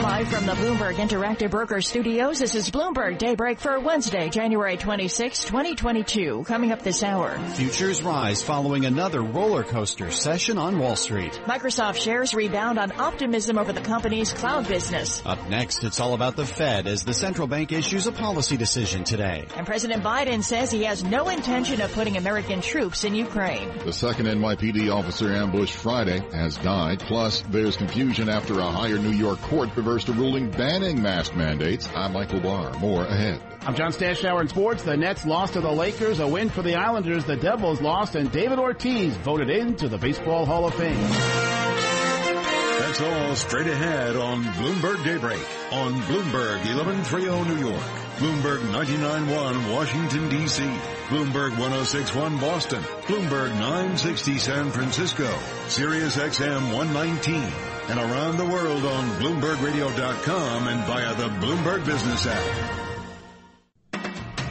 Live from the Bloomberg Interactive Broker Studios, this is Bloomberg Daybreak for Wednesday, January 26, 2022. Coming up this hour. Futures rise following another roller coaster session on Wall Street. Microsoft shares rebound on optimism over the company's cloud business. Up next, it's all about the Fed as the central bank issues a policy decision today. And President Biden says he has no intention of putting American troops in Ukraine. The second NYPD officer ambushed Friday has died. Plus, there's confusion after a higher New York court reversed a ruling banning mask mandates. I'm Michael Barr. More ahead. I'm John Stashower in sports. The Nets lost to the Lakers. A win for the Islanders. The Devils lost. And David Ortiz voted into the Baseball Hall of Fame. That's all straight ahead on Bloomberg Daybreak. On Bloomberg 1130 New York. Bloomberg 99.1 Washington, D.C. Bloomberg 106.1 Boston. Bloomberg 960 San Francisco. Sirius XM 119. And around the world on BloombergRadio.com and via the Bloomberg Business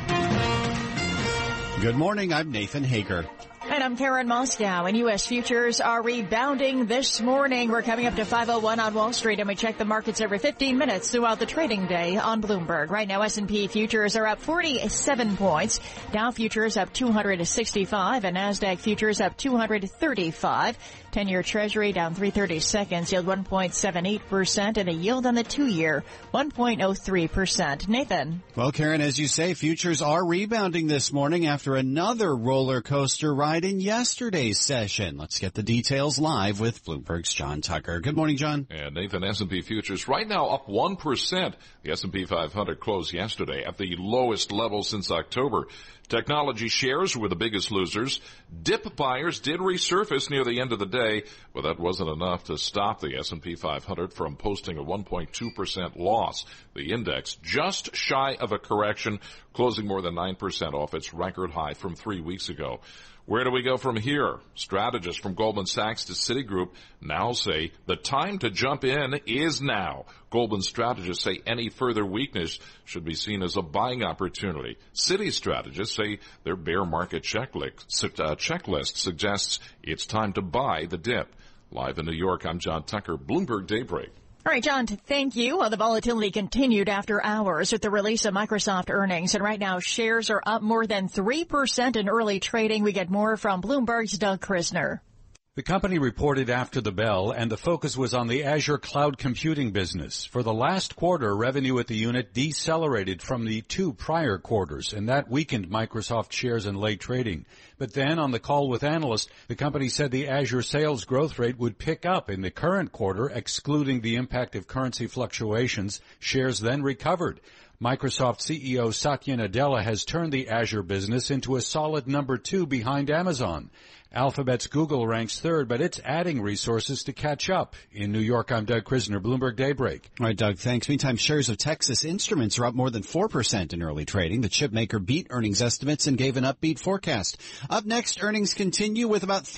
app. Good morning, I'm Nathan Hager. And I'm Karen Moscow, and U.S. futures are rebounding this morning. We're coming up to 5:01 on Wall Street, and we check the markets every 15 minutes throughout the trading day on Bloomberg. Right now, S&P futures are up 47 points, Dow futures up 265, and NASDAQ futures up 235. 10-year Treasury down 3/32 seconds, yield 1.78%, and the yield on the 2-year, 1.03%. Nathan. Well, Karen, as you say, futures are rebounding this morning after another roller coaster ride in yesterday's session. Let's get the details live with Bloomberg's John Tucker. Good morning, John. And Nathan, S&P futures right now up 1%. The S&P 500 closed yesterday at the lowest level since October. Technology shares were the biggest losers. Dip buyers did resurface near the end of the day, but that wasn't enough to stop the S&P 500 from posting a 1.2% loss. The index just shy of a correction, closing more than 9% off its record high from 3 weeks ago. Where do we go from here? Strategists from Goldman Sachs to Citigroup now say the time to jump in is now. Goldman strategists say any further weakness should be seen as a buying opportunity. Citi strategists say their bear market checklist suggests it's time to buy the dip. Live in New York, I'm John Tucker, Bloomberg Daybreak. All right, John, thank you. Well, the volatility continued after hours with the release of Microsoft earnings. And right now, shares are up more than 3% in early trading. We get more from Bloomberg's Doug Krisner. The company reported after the bell, and the focus was on the Azure cloud computing business. For the last quarter, revenue at the unit decelerated from the two prior quarters, and that weakened Microsoft shares in late trading. But then, on the call with analysts, the company said the Azure sales growth rate would pick up in the current quarter, excluding the impact of currency fluctuations. Shares then recovered. Microsoft CEO Satya Nadella has turned the Azure business into a solid number 2 behind Amazon. Alphabet's Google ranks third, but it's adding resources to catch up. In New York, I'm Doug Krisner, Bloomberg Daybreak. All right, Doug, thanks. Meantime, shares of Texas Instruments are up more than 4% in early trading. The chip maker beat earnings estimates and gave an upbeat forecast. Up next, earnings continue with about 36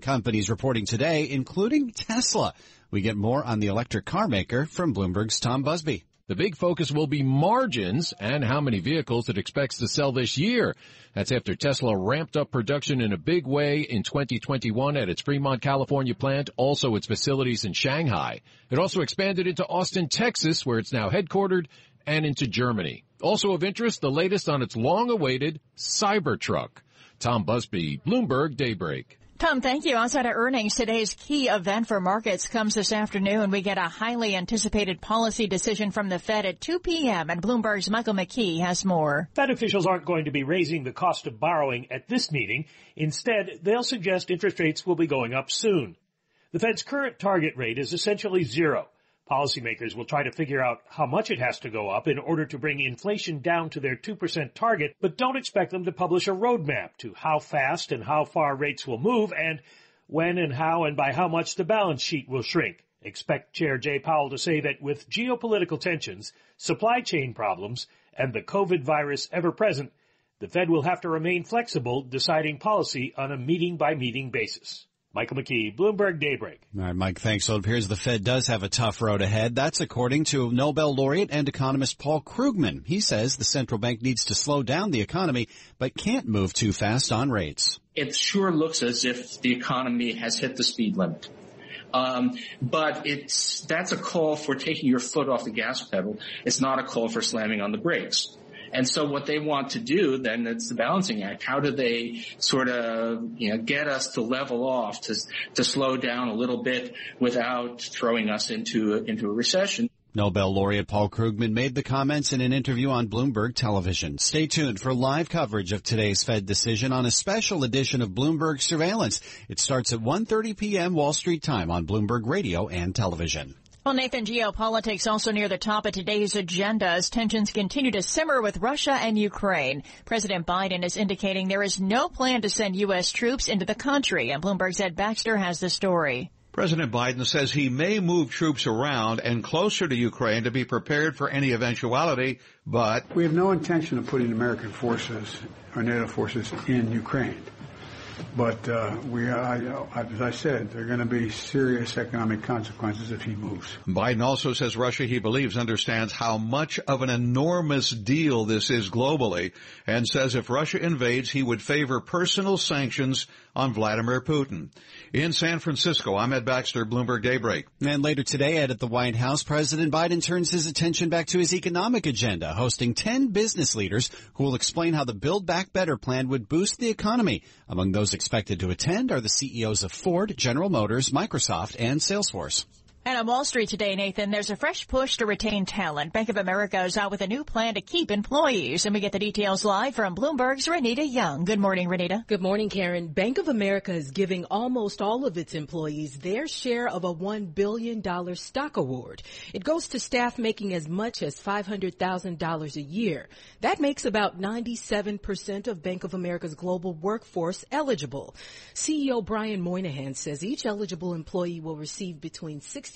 companies reporting today, including Tesla. We get more on the electric car maker from Bloomberg's Tom Busby. The big focus will be margins and how many vehicles it expects to sell this year. That's after Tesla ramped up production in a big way in 2021 at its Fremont, California plant, also its facilities in Shanghai. It also expanded into Austin, Texas, where it's now headquartered, and into Germany. Also of interest, the latest on its long-awaited Cybertruck. Tom Busby, Bloomberg Daybreak. Tom, thank you. Outside of earnings, today's key event for markets comes this afternoon. We get a highly anticipated policy decision from the Fed at 2 p.m., and Bloomberg's Michael McKee has more. Fed officials aren't going to be raising the cost of borrowing at this meeting. Instead, they'll suggest interest rates will be going up soon. The Fed's current target rate is essentially zero. Policymakers will try to figure out how much it has to go up in order to bring inflation down to their 2% target, but don't expect them to publish a roadmap to how fast and how far rates will move and when and how and by how much the balance sheet will shrink. Expect Chair Jay Powell to say that with geopolitical tensions, supply chain problems, and the COVID virus ever present, the Fed will have to remain flexible, deciding policy on a meeting-by-meeting basis. Michael McKee, Bloomberg Daybreak. All right, Mike, thanks. So it appears the Fed does have a tough road ahead. That's according to Nobel laureate and economist Paul Krugman. He says the central bank needs to slow down the economy, but can't move too fast on rates. It sure looks as if the economy has hit the speed limit. But that's a call for taking your foot off the gas pedal. It's not a call for slamming on the brakes. And so what they want to do, then, it's the balancing act. How do they sort of, get us to level off, to slow down a little bit without throwing us into a recession? Nobel laureate Paul Krugman made the comments in an interview on Bloomberg Television. Stay tuned for live coverage of today's Fed decision on a special edition of Bloomberg Surveillance. It starts at 1:30 p.m. Wall Street time on Bloomberg Radio and Television. Well, Nathan, geopolitics also near the top of today's agenda as tensions continue to simmer with Russia and Ukraine. President Biden is indicating there is no plan to send U.S. troops into the country, and Bloomberg's Ed Baxter has the story. President Biden says he may move troops around and closer to Ukraine to be prepared for any eventuality, but we have no intention of putting American forces or NATO forces in Ukraine. But as I said, there are going to be serious economic consequences if he moves. Biden also says Russia, he believes, understands how much of an enormous deal this is globally, and says if Russia invades, he would favor personal sanctions on Vladimir Putin. In San Francisco, I'm Ed Baxter, Bloomberg Daybreak. And later today, Ed, at the White House, President Biden turns his attention back to his economic agenda, hosting 10 business leaders who will explain how the Build Back Better plan would boost the economy. Among those expected to attend are the CEOs of Ford, General Motors, Microsoft, and Salesforce. And on Wall Street today, Nathan, there's a fresh push to retain talent. Bank of America is out with a new plan to keep employees. And we get the details live from Bloomberg's Renita Young. Good morning, Renita. Good morning, Karen. Bank of America is giving almost all of its employees their share of a $1 billion stock award. It goes to staff making as much as $500,000 a year. That makes about 97% of Bank of America's global workforce eligible. CEO Brian Moynihan says each eligible employee will receive between 65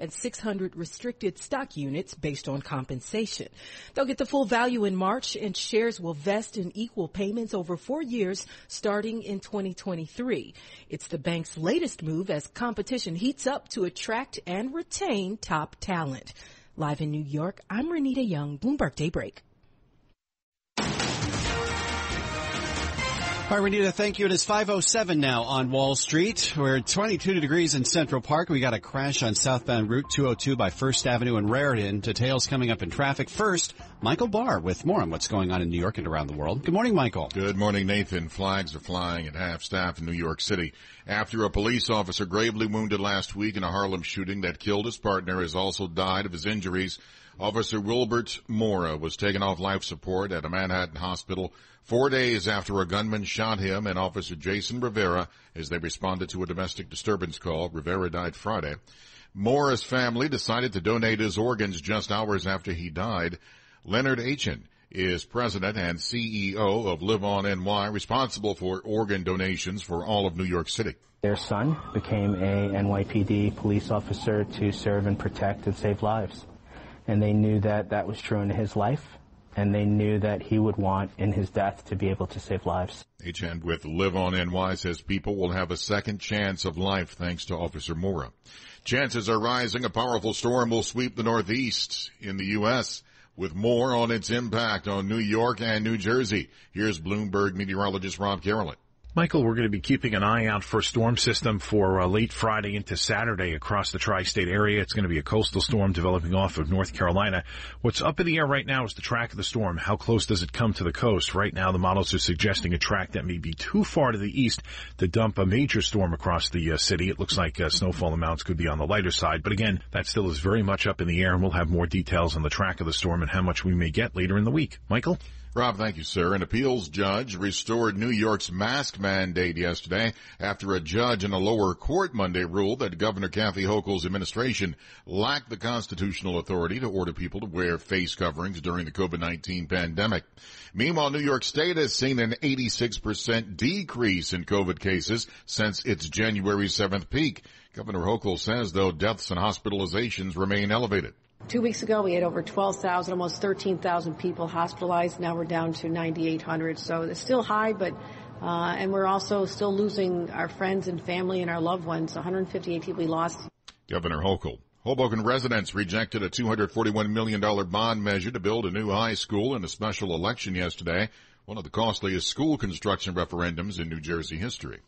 and 600 restricted stock units based on compensation. They'll get the full value in March, and shares will vest in equal payments over 4 years starting in 2023. It's the bank's latest move as competition heats up to attract and retain top talent. Live in New York, I'm Renita Young, Bloomberg Daybreak. All right, Renita, thank you. It is 5:07 now on Wall Street. We're at 22 degrees in Central Park. We got a crash on southbound Route 202 by 1st Avenue and Raritan. Details coming up in traffic. First, Michael Barr with more on what's going on in New York and around the world. Good morning, Michael. Good morning, Nathan. Flags are flying at half-staff in New York City after a police officer gravely wounded last week in a Harlem shooting that killed his partner has also died of his injuries. Officer Wilbert Mora was taken off life support at a Manhattan hospital 4 days after a gunman shot him and Officer Jason Rivera as they responded to a domestic disturbance call. Rivera died Friday. Mora's family decided to donate his organs just hours after he died. Leonard Aitchen is president and CEO of Live On NY, responsible for organ donations for all of New York City. Their son became a NYPD police officer to serve and protect and save lives. And they knew that that was true in his life, and they knew that he would want in his death to be able to save lives. HN with Live On NY says people will have a second chance of life thanks to Officer Mora. Chances are rising a powerful storm will sweep the Northeast in the U.S., with more on its impact on New York and New Jersey. Here's Bloomberg meteorologist Rob Carroll. Michael, we're going to be keeping an eye out for a storm system for late Friday into Saturday across the tri-state area. It's going to be a coastal storm developing off of North Carolina. What's up in the air right now is the track of the storm. How close does it come to the coast? Right now, the models are suggesting a track that may be too far to the east to dump a major storm across the city. It looks like snowfall amounts could be on the lighter side. But again, that still is very much up in the air, and we'll have more details on the track of the storm and how much we may get later in the week. Michael? Rob, thank you, sir. An appeals judge restored New York's mask mandate yesterday after a judge in a lower court Monday ruled that Governor Kathy Hochul's administration lacked the constitutional authority to order people to wear face coverings during the COVID-19 pandemic. Meanwhile, New York State has seen an 86% decrease in COVID cases since its January 7th peak. Governor Hochul says, though, deaths and hospitalizations remain elevated. 2 weeks ago, we had over 12,000, almost 13,000 people hospitalized. Now we're down to 9,800. So it's still high, but and we're also still losing our friends and family and our loved ones. 158 people we lost. Governor Hochul. Hoboken residents rejected a $241 million bond measure to build a new high school in a special election yesterday, one of the costliest school construction referendums in New Jersey history.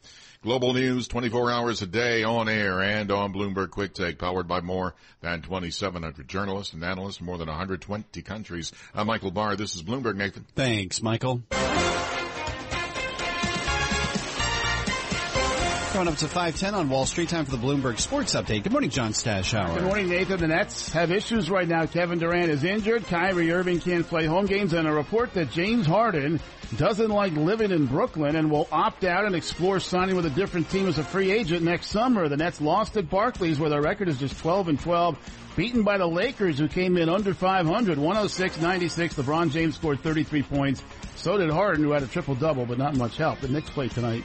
Global news 24 hours a day on air and on Bloomberg Quick Take, powered by more than 2,700 journalists and analysts from more than 120 countries. I'm Michael Barr. This is Bloomberg, Nathan. Thanks, Michael. Coming up to 5:10 on Wall Street, time for the Bloomberg Sports Update. Good morning, John Stashower. Good morning, Nathan. The Nets have issues right now. Kevin Durant is injured. Kyrie Irving can't play home games. And a report that James Harden doesn't like living in Brooklyn and will opt out and explore signing with a different team as a free agent next summer. The Nets lost at Barclays, where their record is just 12-12. Beaten by the Lakers, who came in under 500, 106-96. LeBron James scored 33 points. So did Harden, who had a triple-double, but not much help. The Knicks play tonight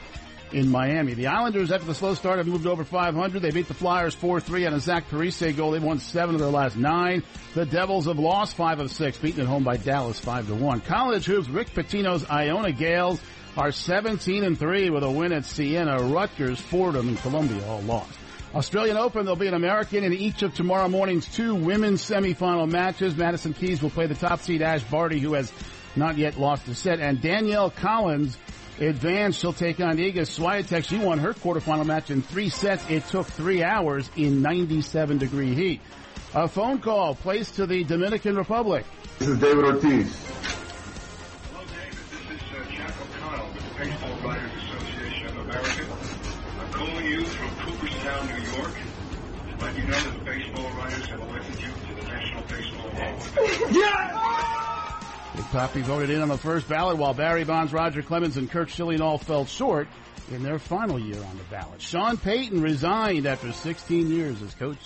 in Miami. The Islanders, after the slow start, have moved over 500. They beat the Flyers 4-3 on a Zach Parise goal. They've won 7 of their last 9. The Devils have lost 5 of 6, beaten at home by Dallas 5-1. College hoops, Rick Pitino's Iona Gales are 17-3 with a win at Siena. Rutgers, Fordham, and Columbia all lost. Australian Open, there'll be an American in each of tomorrow morning's 2 women's semifinal matches. Madison Keys will play the top seed Ash Barty, who has not yet lost a set, and Danielle Collins advanced. She'll take on Iga Swiatek. She won her quarterfinal match in 3 sets. It took 3 hours in 97-degree heat. A phone call placed to the Dominican Republic. This is David Ortiz. Hello, David. This is Jack O'Connell with the Baseball Writers Association of America. I'm calling you from Cooperstown, New York, to let you know that the baseball writers have elected you to the National Baseball Hall. Yes! Big Papi voted in on the first ballot, while Barry Bonds, Roger Clemens, and Curt Schilling all fell short in their final year on the ballot. Sean Payton resigned after 16 years as coach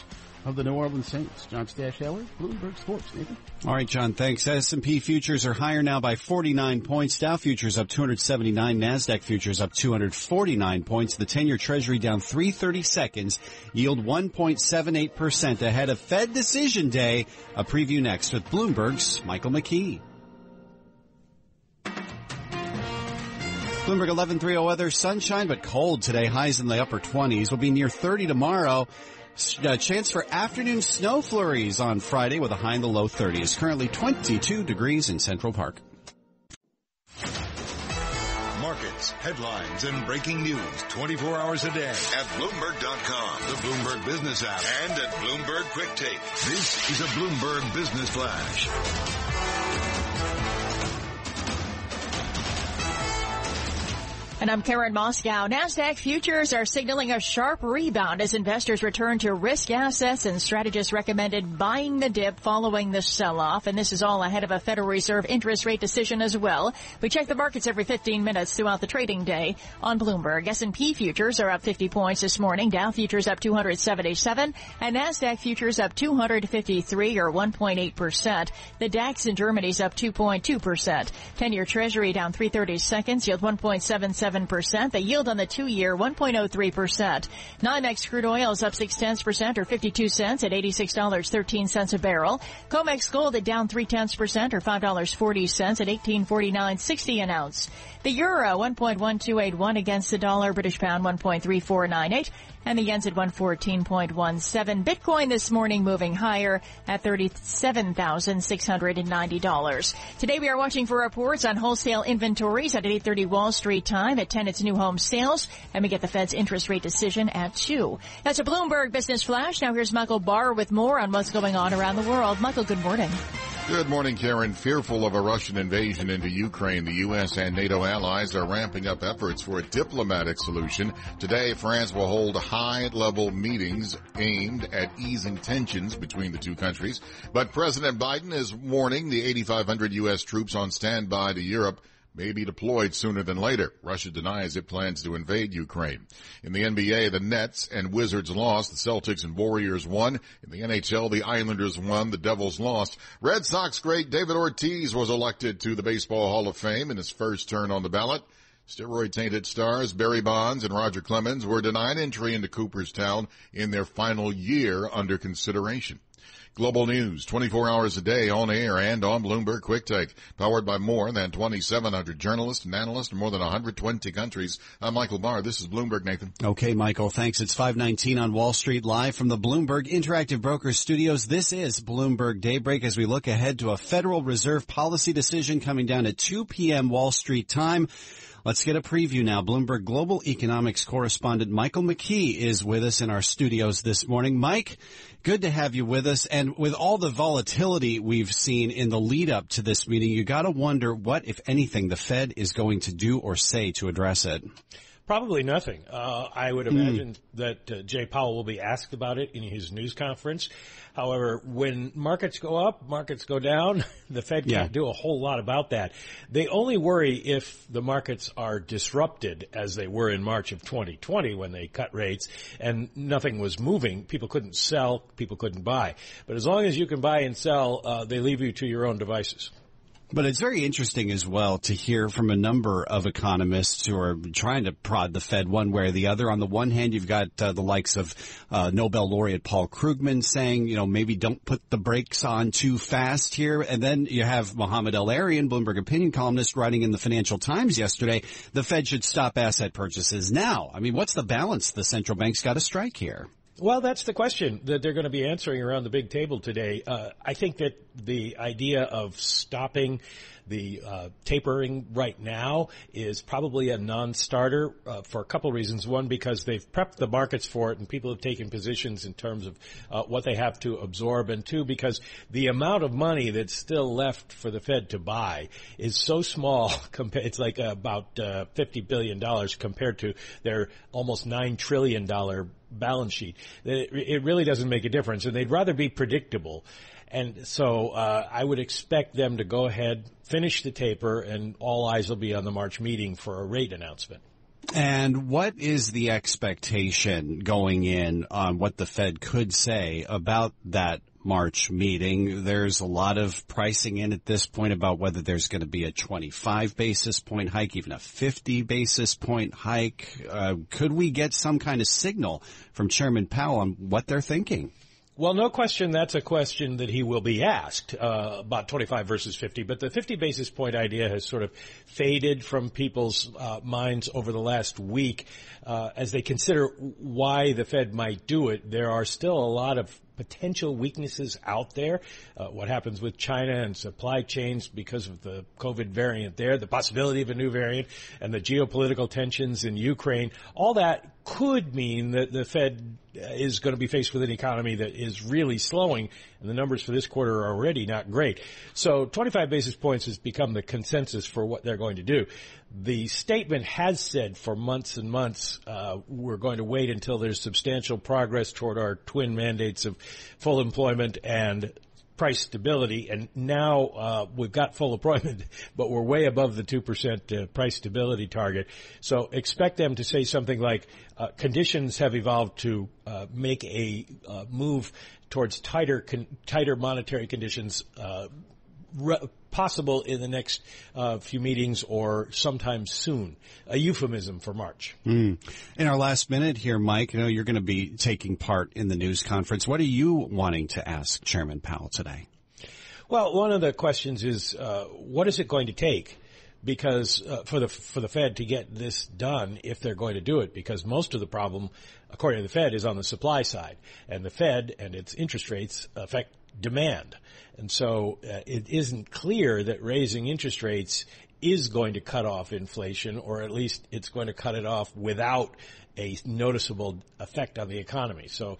of the New Orleans Saints. John Stashower, Bloomberg Sports. Nathan? All right, John, thanks. S&P futures are higher now by 49 points. Dow futures up 279. NASDAQ futures up 249 points. The 10-year Treasury down 3/32 seconds. Yield 1.78% ahead of Fed Decision Day. A preview next with Bloomberg's Michael McKee. Bloomberg 11:30 weather, sunshine but cold today, highs in the upper 20s. Will be near 30 tomorrow. Chance for afternoon snow flurries on Friday with a high in the low 30s. Currently 22 degrees in Central Park. Markets, headlines, and breaking news 24 hours a day at Bloomberg.com, the Bloomberg Business app, and at Bloomberg Quick Take. This is a Bloomberg Business Flash. And I'm Karen Moscow. NASDAQ futures are signaling a sharp rebound as investors return to risk assets, and strategists recommended buying the dip following the sell-off. And this is all ahead of a Federal Reserve interest rate decision as well. We check the markets every 15 minutes throughout the trading day on Bloomberg. S&P futures are up 50 points this morning. Dow futures up 277. And NASDAQ futures up 253, or 1.8%. The DAX in Germany's up 2.2%. 10-year Treasury down 330 seconds. Yield 1.77%. The yield on the 2-year, 1.03%. NYMEX crude oil is up 0.6%, or 52 cents, at $86.13 a barrel. COMEX gold at down 0.3%, or $5.40, at $18.49.60 an ounce. The euro, 1.1281 against the dollar. British pound, 1.3498. And the yen's at 114.17. Bitcoin this morning moving higher at $37,690. Today we are watching for reports on wholesale inventories at 8:30 Wall Street time. At 10, it's new home sales. And we get the Fed's interest rate decision at 2. That's a Bloomberg Business Flash. Now here's Michael Barr with more on what's going on around the world. Michael, good morning. Good morning, Karen. Fearful of a Russian invasion into Ukraine, the U.S. and NATO allies are ramping up efforts for a diplomatic solution. Today, France will hold high-level meetings aimed at easing tensions between the two countries. But President Biden is warning the 8,500 U.S. troops on standby to Europe may be deployed sooner than later. Russia denies it plans to invade Ukraine. In the NBA, the Nets and Wizards lost. The Celtics and Warriors won. In the NHL, the Islanders won. The Devils lost. Red Sox great David Ortiz was elected to the Baseball Hall of Fame in his first turn on the ballot. Steroid-tainted stars Barry Bonds and Roger Clemens were denied entry into Cooperstown in their final year under consideration. Global news, 24 hours a day on air and on Bloomberg Quick Take, powered by more than 2,700 journalists and analysts in more than 120 countries. I'm Michael Barr. This is Bloomberg, Nathan. Okay, Michael. Thanks. It's 5:19 on Wall Street, live from the Bloomberg Interactive Broker Studios. This is Bloomberg Daybreak as we look ahead to a Federal Reserve policy decision coming down at 2 p.m. Wall Street time. Let's get a preview now. Bloomberg Global Economics correspondent Michael McKee is with us in our studios this morning. Mike, good to have you with us. And with all the volatility we've seen in the lead up to this meeting, you got to wonder what, if anything, the Fed is going to do or say to address it. Probably nothing. I would imagine that Jay Powell will be asked about it in his news conference. However, when markets go up, markets go down, the Fed can't do a whole lot about that. They only worry if the markets are disrupted, as they were in March of 2020 when they cut rates and nothing was moving. People couldn't sell. People couldn't buy. But as long as you can buy and sell, they leave you to your own devices. But it's very interesting as well to hear from a number of economists who are trying to prod the Fed one way or the other. On the one hand, you've got the likes of Nobel laureate Paul Krugman saying, you know, maybe don't put the brakes on too fast here. And then you have Mohammed El-Erian, Bloomberg opinion columnist, writing in the Financial Times yesterday, the Fed should stop asset purchases now. I mean, what's the balance the central bank's got to strike here? Well, that's the question that they're going to be answering around the big table today. I think that the idea of stopping the tapering right now is probably a non-starter for a couple reasons. One, because they've prepped the markets for it and people have taken positions in terms of what they have to absorb. And two, because the amount of money that's still left for the Fed to buy is so small. It's like about $50 billion compared to their almost $9 trillion balance sheet. It really doesn't make a difference, and they'd rather be predictable. And so I would expect them to go ahead, finish the taper, and all eyes will be on the March meeting for a rate announcement. And what is the expectation going in on what the Fed could say about that March meeting? There's a lot of pricing in at this point about whether there's going to be a 25 basis point hike, even a 50 basis point hike. Could we get some kind of signal from Chairman Powell on what they're thinking? Well, no question, that's a question that he will be asked about 25 versus 50. But the 50 basis point idea has sort of faded from people's minds over the last week as they consider why the Fed might do it. There are still a lot of potential weaknesses out there, what happens with China and supply chains because of the COVID variant there, the possibility of a new variant, and the geopolitical tensions in Ukraine. All that could mean that the Fed is going to be faced with an economy that is really slowing, and the numbers for this quarter are already not great. So 25 basis points has become the consensus for what they're going to do. The statement has said for months and months, we're going to wait until there's substantial progress toward our twin mandates of full employment and price stability. And now we've got full employment, but we're way above the 2% price stability target. So expect them to say something like conditions have evolved to make a move towards tighter monetary conditions possible in the next few meetings or sometime soon, a euphemism for March. In our last minute here, Mike, you know you're going to be taking part in the news conference. What are you wanting to ask Chairman Powell today? Well, one of the questions is what is it going to take? Because for the Fed to get this done, if they're going to do it, because most of the problem, according to the Fed, is on the supply side, and the Fed and its interest rates affect demand. And so it isn't clear that raising interest rates is going to cut off inflation, or at least it's going to cut it off without a noticeable effect on the economy. So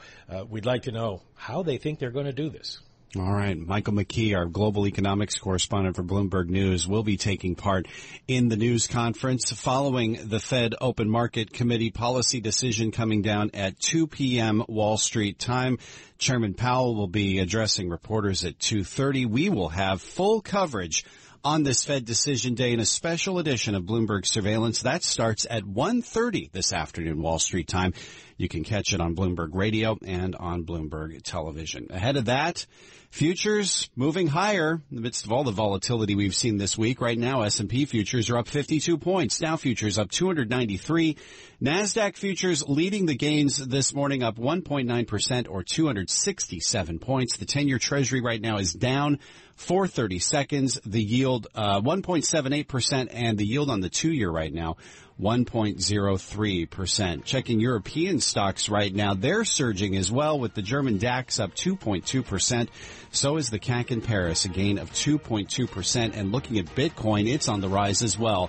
we'd like to know how they think they're going to do this. All right. Michael McKee, our global economics correspondent for Bloomberg News, will be taking part in the news conference following the Fed Open Market Committee policy decision coming down at 2 p.m. Wall Street time. Chairman Powell will be addressing reporters at 2:30. We will have full coverage on this Fed decision day in a special edition of Bloomberg Surveillance. That starts at 1:30 this afternoon, Wall Street time. You can catch it on Bloomberg Radio and on Bloomberg Television. Ahead of that, futures moving higher in the midst of all the volatility we've seen this week. Right now, S&P futures are up 52 points. Dow futures up 293. NASDAQ futures leading the gains this morning, up 1.9% or 267 points. The 10-year Treasury right now is down 430 seconds. The yield 1.78%, and the yield on the 2-year right now 1.03%. Checking European stocks right now, they're surging as well, with the German DAX up 2.2%. So is the CAC in Paris, a gain of 2.2%. And looking at Bitcoin, it's on the rise as well,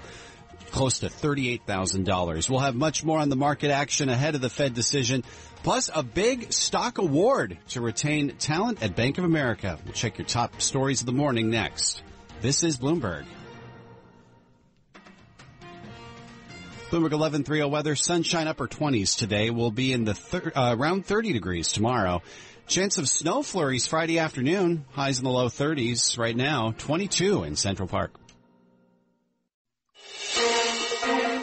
close to $38,000. We'll have much more on the market action ahead of the Fed decision, plus a big stock award to retain talent at Bank of America. We'll check your top stories of the morning next. This is Bloomberg. Bloomberg 11:30 weather, sunshine, upper 20s today. Will be in the around 30 degrees tomorrow. Chance of snow flurries Friday afternoon, highs in the low 30s. Right now, 22 in Central Park.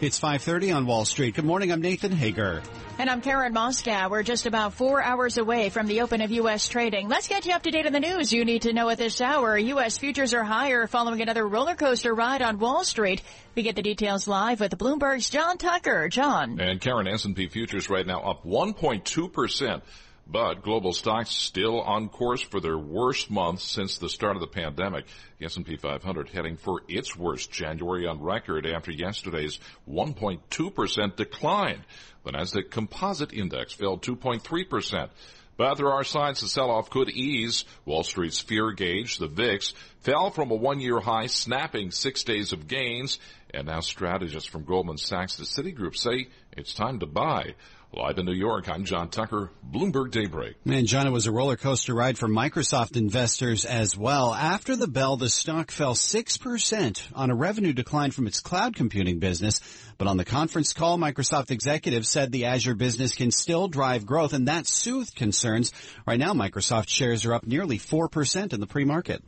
It's 5:30 on Wall Street. Good morning. I'm Nathan Hager. And I'm Karen Moscow. We're just about 4 hours away from the open of U.S. trading. Let's get you up to date on the news you need to know at this hour. U.S. futures are higher following another roller coaster ride on Wall Street. We get the details live with Bloomberg's John Tucker. John. And Karen, S&P futures right now up 1.2%. But global stocks still on course for their worst month since the start of the pandemic. The S&P 500 heading for its worst January on record after yesterday's 1.2% decline. The NASDAQ Composite Index fell 2.3%. But there are signs the sell-off could ease. Wall Street's fear gauge, the VIX, fell from a one-year high, snapping 6 days of gains. And now strategists from Goldman Sachs to Citigroup say it's time to buy. Live in New York, I'm John Tucker, Bloomberg Daybreak. And John, it was a roller coaster ride for Microsoft investors as well. After the bell, the stock fell 6% on a revenue decline from its cloud computing business. But on the conference call, Microsoft executives said the Azure business can still drive growth, and that soothed concerns. Right now, Microsoft shares are up nearly 4% in the pre-market.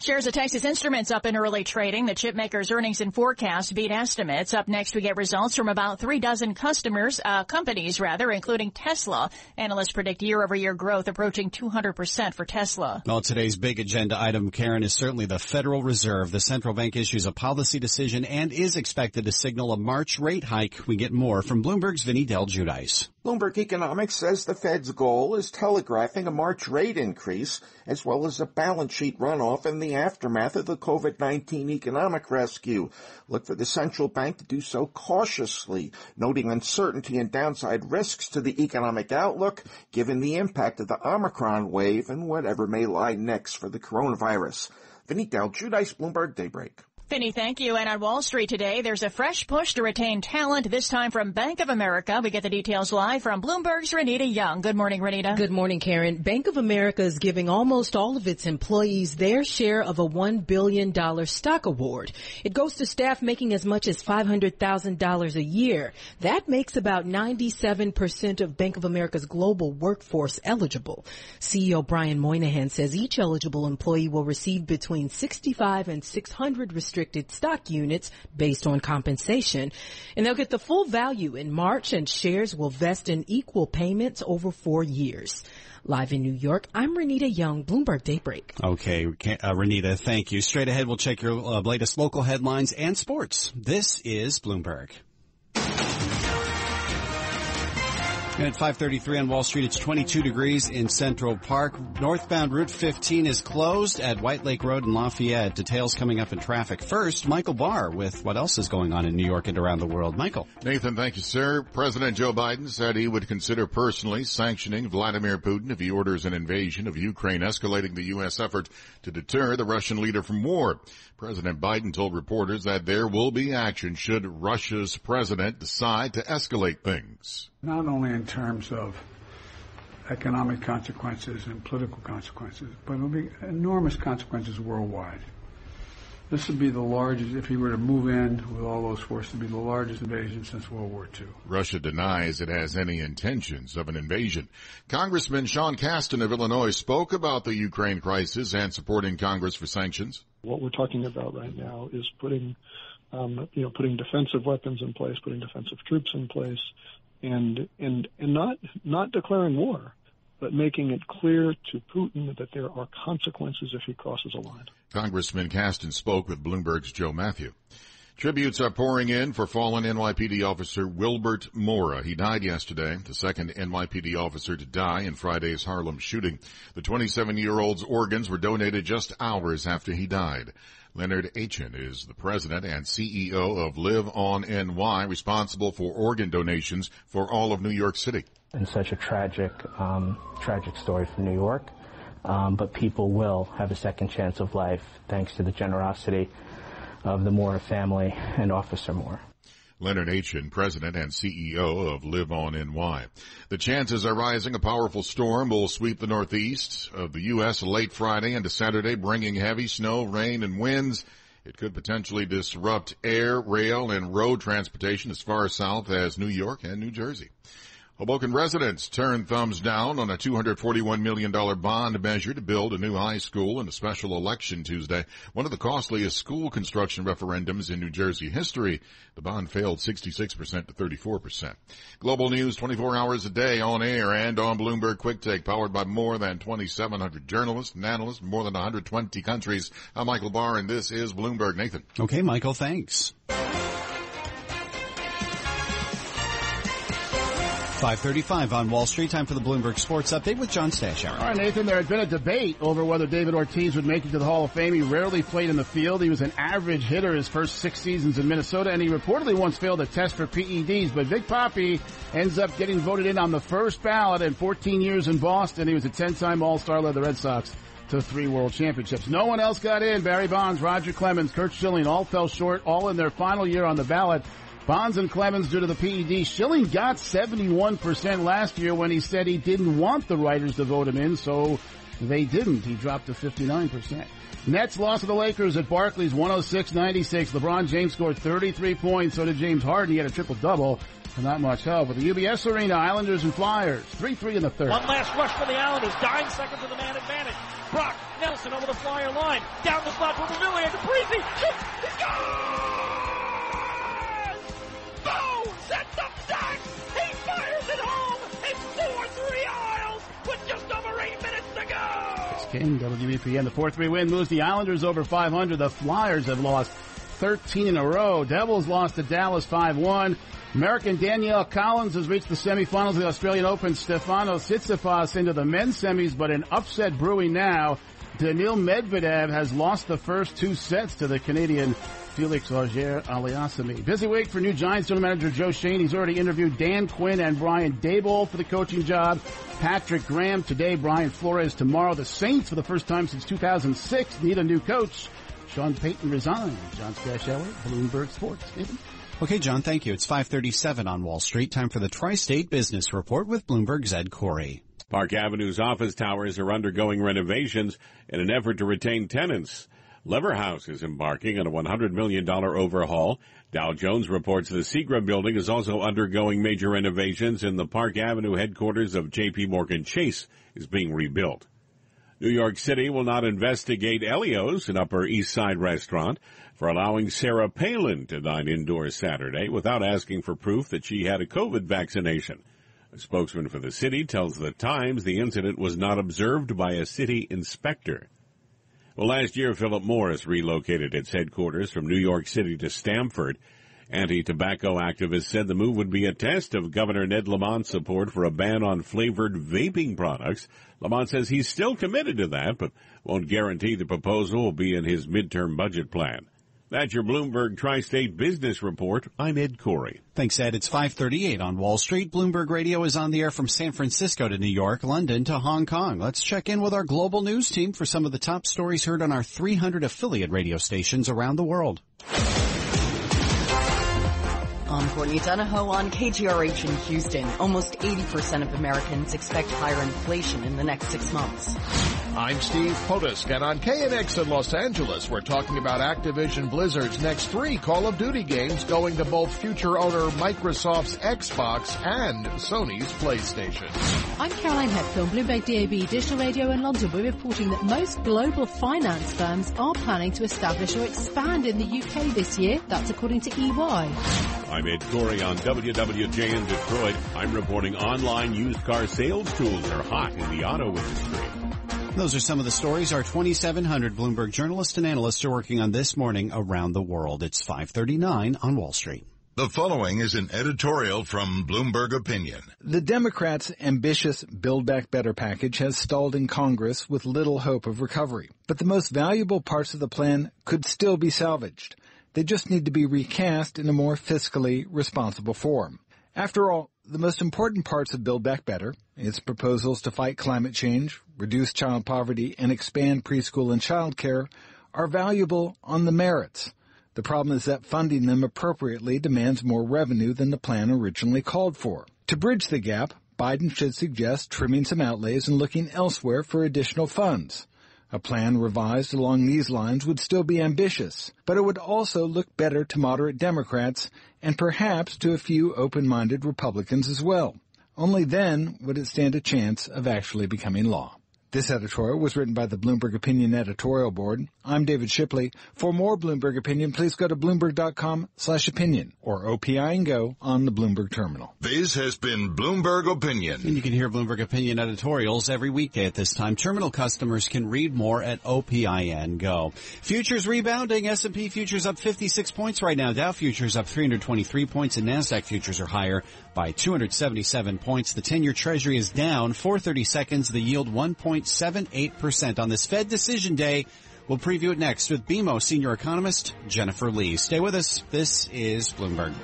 Shares of Texas Instruments up in early trading. The chipmaker's earnings and forecast beat estimates. Up next, we get results from about 3 dozen companies, including Tesla. Analysts predict year-over-year growth approaching 200% for Tesla. Well, today's big agenda item, Karen, is certainly the Federal Reserve. The central bank issues a policy decision and is expected to signal a March rate hike. We get more from Bloomberg's Vinny Del Giudice. Bloomberg Economics says the Fed's goal is telegraphing a March rate increase as well as a balance sheet runoff in the aftermath of the COVID-19 economic rescue. Look for the central bank to do so cautiously, noting uncertainty and downside risks to the economic outlook given the impact of the Omicron wave and whatever may lie next for the coronavirus. Vinita Aljudice, Bloomberg Daybreak. Finney, thank you. And on Wall Street today, there's a fresh push to retain talent, this time from Bank of America. We get the details live from Bloomberg's Renita Young. Good morning, Renita. Good morning, Karen. Bank of America is giving almost all of its employees their share of a $1 billion stock award. It goes to staff making as much as $500,000 a year. That makes about 97% of Bank of America's global workforce eligible. CEO Brian Moynihan says each eligible employee will receive between 65 and 600 restricted stock units based on compensation, and they'll get the full value in March, and shares will vest in equal payments over 4 years. Live in New York, I'm Renita Young, Bloomberg Daybreak. Okay, Renita, thank you. Straight ahead, we'll check your latest local headlines and sports. This is Bloomberg. And at 5:33 on Wall Street, it's 22 degrees in Central Park. Northbound Route 15 is closed at White Lake Road in Lafayette. Details coming up in traffic. First, Michael Barr with what else is going on in New York and around the world. Michael. Nathan, thank you, sir. President Joe Biden said he would consider personally sanctioning Vladimir Putin if he orders an invasion of Ukraine, escalating the U.S. effort to deter the Russian leader from war. President Biden told reporters that there will be action should Russia's president decide to escalate things. Not only in terms of economic consequences and political consequences, but it'll be enormous consequences worldwide. This would be the largest, if he were to move in with all those forces, it would be the largest invasion since World War II. Russia denies it has any intentions of an invasion. Congressman Sean Casten of Illinois spoke about the Ukraine crisis and supporting Congress for sanctions. What we're talking about right now is putting defensive weapons in place, putting defensive troops in place, and not declaring war, but making it clear to Putin that there are consequences if he crosses a line. Congressman Casten spoke with Bloomberg's Joe Matthew. Tributes are pouring in for fallen NYPD officer Wilbert Mora. He died yesterday, the second NYPD officer to die in Friday's Harlem shooting. The 27-year-old's organs were donated just hours after he died. Leonard Aitchen is the president and CEO of Live On NY, responsible for organ donations for all of New York City. And such a tragic story for New York, but people will have a second chance of life thanks to the generosity of the Mora family and Officer Mora. Leonard Aitchen, president and CEO of Live On NY. The chances are rising a powerful storm will sweep the northeast of the U.S. late Friday into Saturday, bringing heavy snow, rain, and winds. It could potentially disrupt air, rail, and road transportation as far south as New York and New Jersey. Hoboken residents turned thumbs down on a $241 million bond measure to build a new high school in a special election Tuesday, one of the costliest school construction referendums in New Jersey history. The bond failed 66% to 34%. Global news 24 hours a day on air and on Bloomberg Quick Take, powered by more than 2,700 journalists and analysts in more than 120 countries. I'm Michael Barr, and this is Bloomberg. Nathan. Okay, Michael, thanks. 5:35 on Wall Street. Time for the Bloomberg Sports Update with John Stashower. All right, Nathan, there had been a debate over whether David Ortiz would make it to the Hall of Fame. He rarely played in the field. He was an average hitter his first 6 seasons in Minnesota, and he reportedly once failed a test for PEDs. But Vic Poppy ends up getting voted in on the first ballot in 14 years in Boston. He was a 10-time All-Star, led the Red Sox to 3 World Championships. No one else got in. Barry Bonds, Roger Clemens, Curt Schilling all fell short, all in their final year on the ballot. Bonds and Clemens due to the PED. Schilling got 71% last year when he said he didn't want the writers to vote him in, so they didn't. He dropped to 59%. Nets lost to the Lakers at Barclays 106-96. LeBron James scored 33 points, so did James Harden. He had a triple-double, and not much help. With the UBS Arena, Islanders and Flyers, 3-3 in the third. One last rush for the Islanders. Dying second to the man advantage. Brock Nelson over the Flyer line. Down the slot with the new hand. Breezy shoots. He goes! Bones sets up Sachs. He fires it home. It's 4-3 Isles with just over 8 minutes to go. It's King, WBPN. The 4-3 win moves the Islanders over 500. The Flyers have lost 13 in a row. Devils lost to Dallas 5-1. American Danielle Collins has reached the semifinals of the Australian Open. Stefanos Tsitsipas into the men's semis, but an upset brewing now. Daniil Medvedev has lost the first two sets to the Canadian Felix Auger-Aliassime. Busy week for new Giants general manager Joe Shane. He's already interviewed Dan Quinn and Brian Daboll for the coaching job. Patrick Graham today, Brian Flores tomorrow. The Saints, for the first time since 2006, need a new coach. Sean Payton resigned. John Stashower, Bloomberg Sports. David? Okay, John, thank you. It's 5:37 on Wall Street. Time for the Tri-State Business Report with Bloomberg's Ed Corey. Park Avenue's office towers are undergoing renovations in an effort to retain tenants. Leverhouse is embarking on a $100 million overhaul. Dow Jones reports the Seagram building is also undergoing major renovations, and the Park Avenue headquarters of J.P. Morgan Chase is being rebuilt. New York City will not investigate Elio's, an Upper East Side restaurant, for allowing Sarah Palin to dine indoors Saturday without asking for proof that she had a COVID vaccination. A spokesman for the city tells The Times the incident was not observed by a city inspector. Well, last year, Philip Morris relocated its headquarters from New York City to Stamford. Anti-tobacco activists said the move would be a test of Governor Ned Lamont's support for a ban on flavored vaping products. Lamont says he's still committed to that, but won't guarantee the proposal will be in his midterm budget plan. That's your Bloomberg Tri-State Business Report. I'm Ed Corey. Thanks, Ed. It's 5:38 on Wall Street. Bloomberg Radio is on the air from San Francisco to New York, London to Hong Kong. Let's check in with our global news team for some of the top stories heard on our 300 affiliate radio stations around the world. I'm Courtney Donahoe on KGRH in Houston. Almost 80% of Americans expect higher inflation in the next 6 months. I'm Steve Potusk, and on KNX in Los Angeles, we're talking about Activision Blizzard's next 3 Call of Duty games going to both future owner Microsoft's Xbox and Sony's PlayStation. I'm Caroline Hepburn, Bloomberg DAB Digital Radio in London. We're reporting that most global finance firms are planning to establish or expand in the UK this year. That's according to EY. I'm Ed Corey on WWJ in Detroit. I'm reporting online used car sales tools are hot in the auto industry. Those are some of the stories our 2,700 Bloomberg journalists and analysts are working on this morning around the world. It's 5:39 on Wall Street. The following is an editorial from Bloomberg Opinion. The Democrats' ambitious Build Back Better package has stalled in Congress with little hope of recovery. But the most valuable parts of the plan could still be salvaged. They just need to be recast in a more fiscally responsible form. After all, the most important parts of Build Back Better, its proposals to fight climate change, reduce child poverty, and expand preschool and child care, are valuable on the merits. The problem is that funding them appropriately demands more revenue than the plan originally called for. To bridge the gap, Biden should suggest trimming some outlays and looking elsewhere for additional funds. A plan revised along these lines would still be ambitious, but it would also look better to moderate Democrats and perhaps to a few open-minded Republicans as well. Only then would it stand a chance of actually becoming law. This editorial was written by the Bloomberg Opinion editorial board. I'm David Shipley. For more Bloomberg Opinion, please go to Bloomberg.com/opinion or OPI and go on the Bloomberg terminal. This has been Bloomberg Opinion. And you can hear Bloomberg Opinion editorials every weekday at this time. Terminal customers can read more at OPI and go. Futures rebounding. S&P futures up 56 points right now. Dow futures up 323 points and NASDAQ futures are higher by 277 points. The 10-year Treasury is down 430 seconds. The yield 1.78% on this Fed decision day. We'll preview it next with BMO senior economist Jennifer Lee. Stay with us. This is Bloomberg.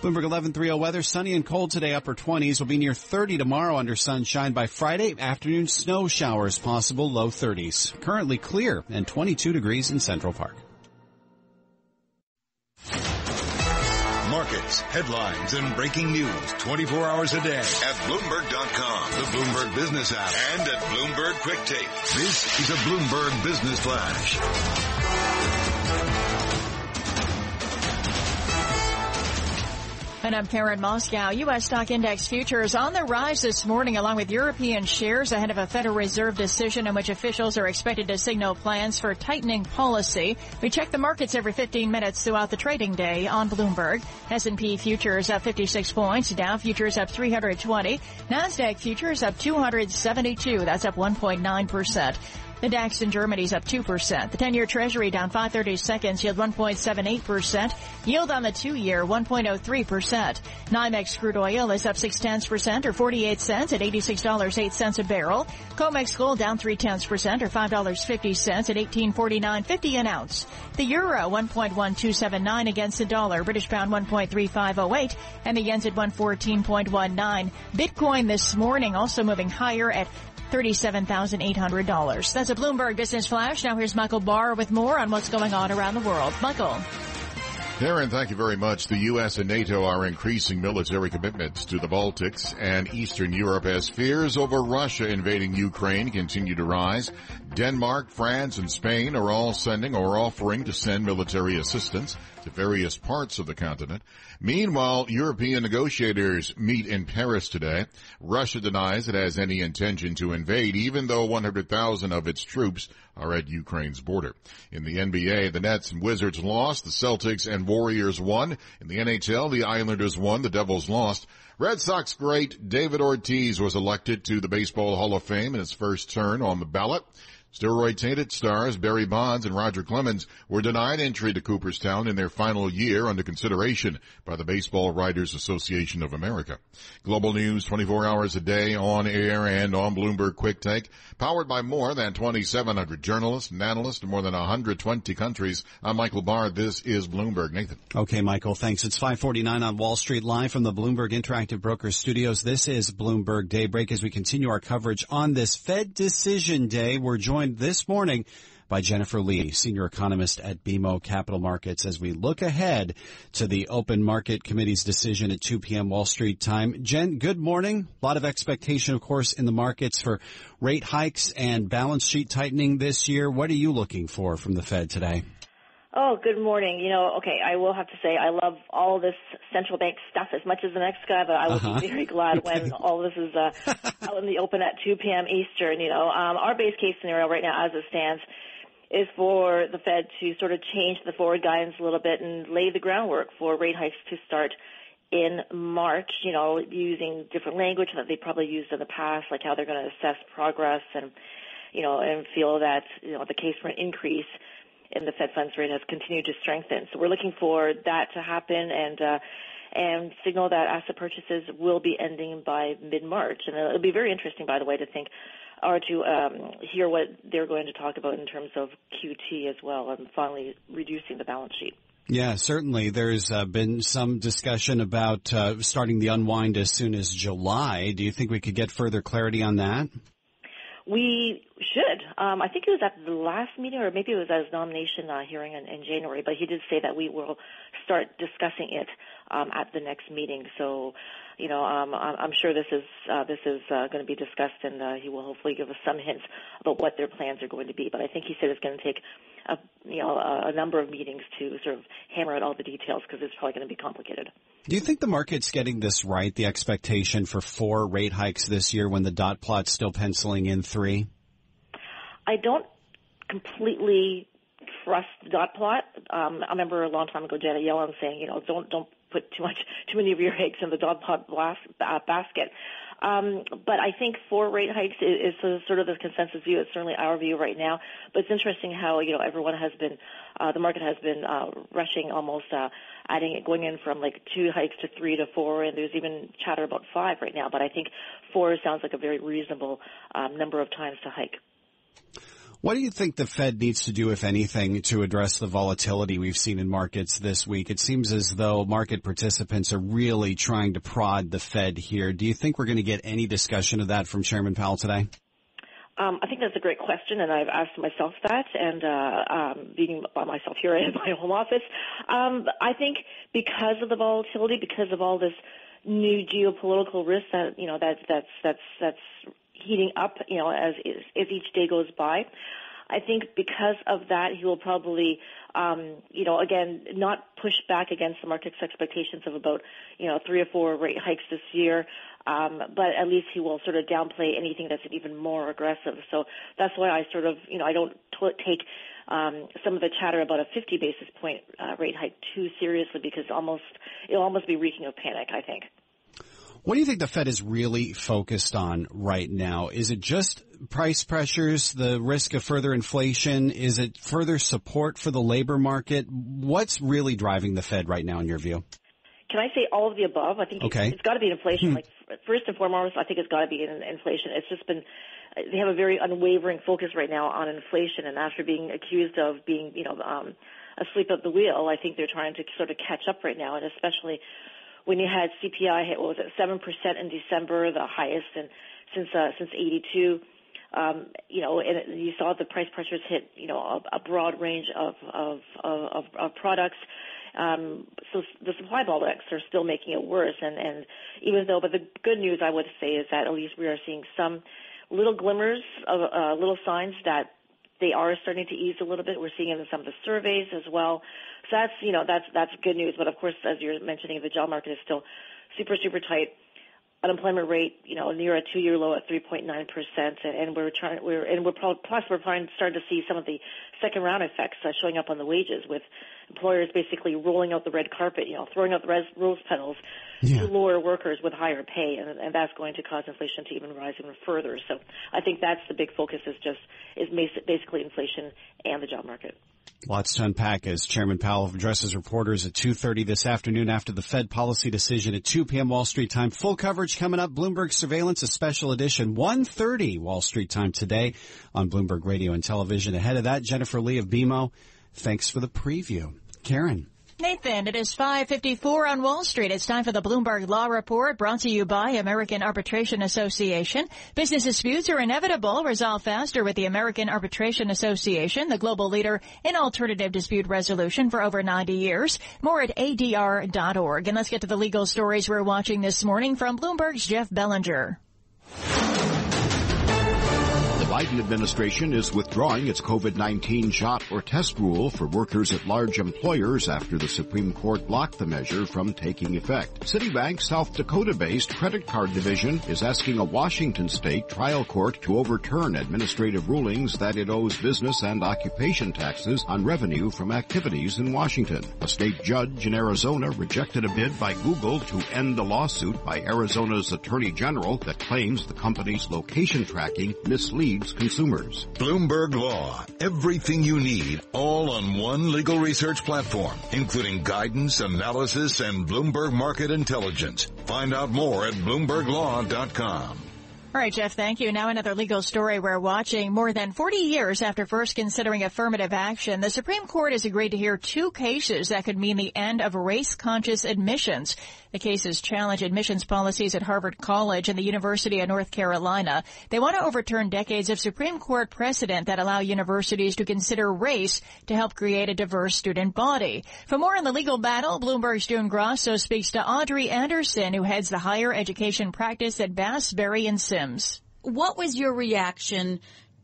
Bloomberg 11:30 weather, sunny and cold today, upper 20s. Will be near 30 tomorrow under sunshine. By Friday afternoon, snow showers possible, low 30s. Currently clear and 22 degrees in Central Park. Markets, headlines, and breaking news 24 hours a day at Bloomberg.com, the Bloomberg Business app, and at Bloomberg Quick Take. This is a Bloomberg Business Flash. And I'm Karen Moscow. U.S. stock index futures on the rise this morning, along with European shares ahead of a Federal Reserve decision in which officials are expected to signal plans for tightening policy. We check the markets every 15 minutes throughout the trading day on Bloomberg. S&P futures up 56 points. Dow futures up 320. NASDAQ futures up 272. That's up 1.9%. The DAX in Germany's up 2%. The 10-year Treasury down 5/32, yield 1.78%. Yield on the 2-year, 1.03%. NYMEX crude oil is up 0.6% or 48 cents at $86.08 a barrel. COMEX gold down 0.3% or $5.50 at $18.49.50 an ounce. The euro 1.1279 against the dollar. British pound 1.3508 and the yen's at 114.19. Bitcoin this morning also moving higher at $37,800. That's a Bloomberg Business Flash. Now here's Michael Barr with more on what's going on around the world. Michael. Karen, thank you very much. The U.S. and NATO are increasing military commitments to the Baltics and Eastern Europe as fears over Russia invading Ukraine continue to rise. Denmark, France, and Spain are all sending or offering to send military assistance to various parts of the continent. Meanwhile, European negotiators meet in Paris today. Russia denies it has any intention to invade, even though 100,000 of its troops are at Ukraine's border. In the NBA, the Nets and Wizards lost, the Celtics and Warriors won. In the NHL, the Islanders won, the Devils lost. Red Sox great David Ortiz was elected to the Baseball Hall of Fame in his first turn on the ballot. Steroid-tainted stars Barry Bonds and Roger Clemens were denied entry to Cooperstown in their final year under consideration by the Baseball Writers Association of America. Global news 24 hours a day on air and on Bloomberg Quick Take, powered by more than 2,700 journalists and analysts in more than 120 countries. I'm Michael Barr. This is Bloomberg. Nathan. Okay, Michael, thanks. It's 5:49 on Wall Street, live from the Bloomberg Interactive Broker Studios. This is Bloomberg Daybreak as we continue our coverage on this Fed Decision Day. We're joined this morning by Jennifer Lee, senior economist at BMO Capital Markets, as we look ahead to the Open Market Committee's decision at 2 p.m. Wall Street time. Jen, good morning. A lot of expectation, of course, in the markets for rate hikes and balance sheet tightening this year. What are you looking for from the Fed today? Oh, good morning. You know, okay, I will have to say I love all this central bank stuff as much as the next guy, but I will be very glad when all this is out in the open at 2 p.m. Eastern, you know. Our base case scenario right now as it stands is for the Fed to sort of change the forward guidance a little bit and lay the groundwork for rate hikes to start in March, you know, using different language that they probably used in the past, like how they're going to assess progress and, you know, and feel that, you know, the case for an increase and the Fed funds rate has continued to strengthen. So we're looking for that to happen and signal that asset purchases will be ending by mid-March. And it'll be very interesting, by the way, to think or to hear what they're going to talk about in terms of QT as well and finally reducing the balance sheet. Yeah, certainly. There's been some discussion about starting the unwind as soon as July. Do you think we could get further clarity on that? We should. I think it was at the last meeting, or maybe it was at his nomination hearing in January, but he did say that we will start discussing it at the next meeting. So, you know, I'm sure this is going to be discussed, and he will hopefully give us some hints about what their plans are going to be. But I think he said it's going to take a number of meetings to sort of hammer out all the details because it's probably going to be complicated. Do you think the market's getting this right, the expectation for 4 rate hikes this year when the dot plot's still penciling in 3? I don't completely trust the dot plot. I remember a long time ago Janet Yellen saying, you know, don't put too many of your eggs in the dot plot basket. But I think 4 rate hikes is sort of the consensus view. It's certainly our view right now. But it's interesting how, you know, everyone has been, the market has been rushing almost, adding it, going in from like 2 hikes to 3 to 4, and there's even chatter about 5 right now. But I think 4 sounds like a very reasonable number of times to hike. What do you think the Fed needs to do, if anything, to address the volatility we've seen in markets this week? It seems as though market participants are really trying to prod the Fed here. Do you think we're going to get any discussion of that from Chairman Powell today? I think that's a great question, and I've asked myself that, and being by myself here in my home office. I think because of the volatility, because of all this new geopolitical risk that, you know, that's heating up, you know, as each day goes by. I think because of that, he will probably, you know, again, not push back against the market's expectations of about, you know, 3 or 4 rate hikes this year, but at least he will sort of downplay anything that's even more aggressive. So that's why I sort of, you know, I don't take some of the chatter about a 50 basis point rate hike too seriously because it'll almost be reeking of panic, I think. What do you think the Fed is really focused on right now? Is it just price pressures, the risk of further inflation? Is it further support for the labor market? What's really driving the Fed right now in your view? Can I say all of the above? I think it's got to be inflation. Like, first and foremost, I think it's got to be inflation. It's just been – they have a very unwavering focus right now on inflation. And after being accused of being, asleep at the wheel, I think they're trying to sort of catch up right now. And especially when you had CPI hit, what was it, 7% in December, the highest since 82. And you saw the price pressures hit, a broad range of products. So the supply bottlenecks are still making it worse. And even though, but the good news I would say is that at least we are seeing some little glimmers of little signs that they are starting to ease a little bit. We're seeing it in some of the surveys as well. So that's good news. But of course, as you're mentioning, the job market is still super, super tight. Unemployment rate, near a two-year low at 3.9%, and we're starting to see some of the second-round effects showing up on the wages, with employers basically rolling out the red carpet, throwing out the rose petals to lower workers with higher pay, and that's going to cause inflation to even rise even further. So I think that's the big focus is basically inflation and the job market. Lots to unpack as Chairman Powell addresses reporters at 2:30 this afternoon after the Fed policy decision at 2 p.m. Wall Street time. Full coverage coming up. Bloomberg Surveillance, a special edition, 1:30 Wall Street time today on Bloomberg Radio and Television. Ahead of that, Jennifer Lee of BMO, thanks for the preview. Karen. Nathan, it is 5:54 on Wall Street. It's time for the Bloomberg Law Report, brought to you by American Arbitration Association. Business disputes are inevitable. Resolve faster with the American Arbitration Association, the global leader in alternative dispute resolution for over 90 years. More at ADR.org. And let's get to the legal stories we're watching this morning from Bloomberg's Jeff Bellinger. The Biden administration is withdrawing its COVID-19 shot or test rule for workers at large employers after the Supreme Court blocked the measure from taking effect. Citibank's South Dakota-based credit card division is asking a Washington state trial court to overturn administrative rulings that it owes business and occupation taxes on revenue from activities in Washington. A state judge in Arizona rejected a bid by Google to end a lawsuit by Arizona's attorney general that claims the company's location tracking misleads consumers. Bloomberg Law. Everything you need, all on one legal research platform, including guidance, analysis, and Bloomberg market intelligence. Find out more at BloombergLaw.com. All right, Jeff, thank you. Now another legal story we're watching. More than 40 years after first considering affirmative action, the Supreme Court has agreed to hear two cases that could mean the end of race-conscious admissions. The cases challenge admissions policies at Harvard College and the University of North Carolina. They want to overturn decades of Supreme Court precedent that allow universities to consider race to help create a diverse student body. For more on the legal battle, Bloomberg's June Grosso speaks to Audrey Anderson, who heads the higher education practice at Bass, Berry & Sims. What was your reaction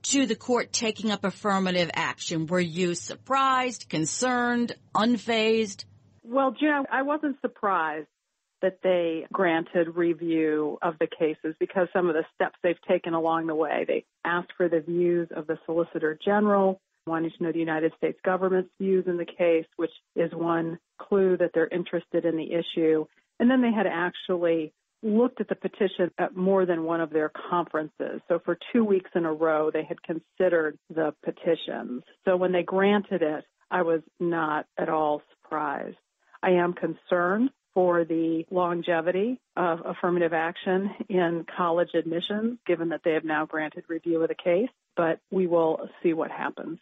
to the court taking up affirmative action? Were you surprised, concerned, unfazed? Well, Jim, I wasn't surprised that they granted review of the cases because some of the steps they've taken along the way. They asked for the views of the Solicitor General, wanting to know the United States government's views in the case, which is one clue that they're interested in the issue. And then they had actually looked at the petition at more than one of their conferences. So for 2 weeks in a row, they had considered the petitions. So when they granted it, I was not at all surprised. I am concerned for the longevity of affirmative action in college admissions, given that they have now granted review of the case, but we will see what happens.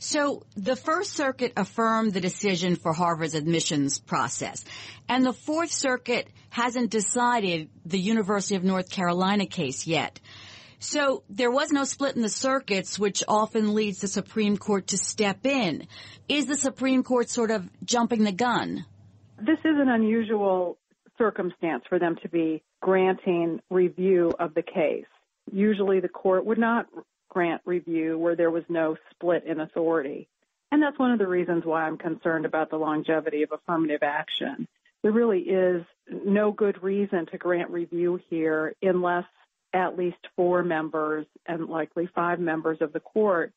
So the First Circuit affirmed the decision for Harvard's admissions process, and the Fourth Circuit hasn't decided the University of North Carolina case yet. So there was no split in the circuits, which often leads the Supreme Court to step in. Is the Supreme Court sort of jumping the gun? This is an unusual circumstance for them to be granting review of the case. Usually the court would not grant review where there was no split in authority. And that's one of the reasons why I'm concerned about the longevity of affirmative action. There really is no good reason to grant review here unless at least four members and likely five members of the court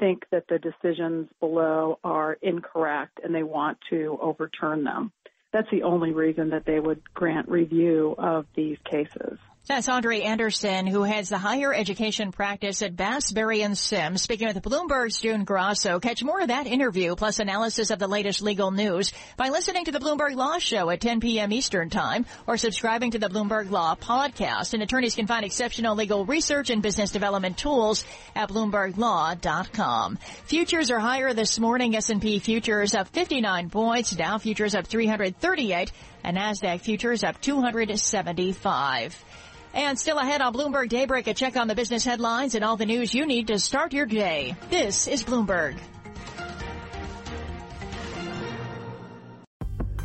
think that the decisions below are incorrect and they want to overturn them. that's the only reason that they would grant review of these cases. That's Andre Anderson, who heads the higher education practice at Bass, Berry & Sims, speaking with Bloomberg's June Grosso. Catch more of that interview, plus analysis of the latest legal news, by listening to the Bloomberg Law Show at 10 p.m. Eastern Time or subscribing to the Bloomberg Law Podcast. And attorneys can find exceptional legal research and business development tools at BloombergLaw.com. Futures are higher this morning. S&P futures up 59 points. Dow futures up 338. And NASDAQ futures up 275. And still ahead on Bloomberg Daybreak, a check on the business headlines and all the news you need to start your day. This is Bloomberg.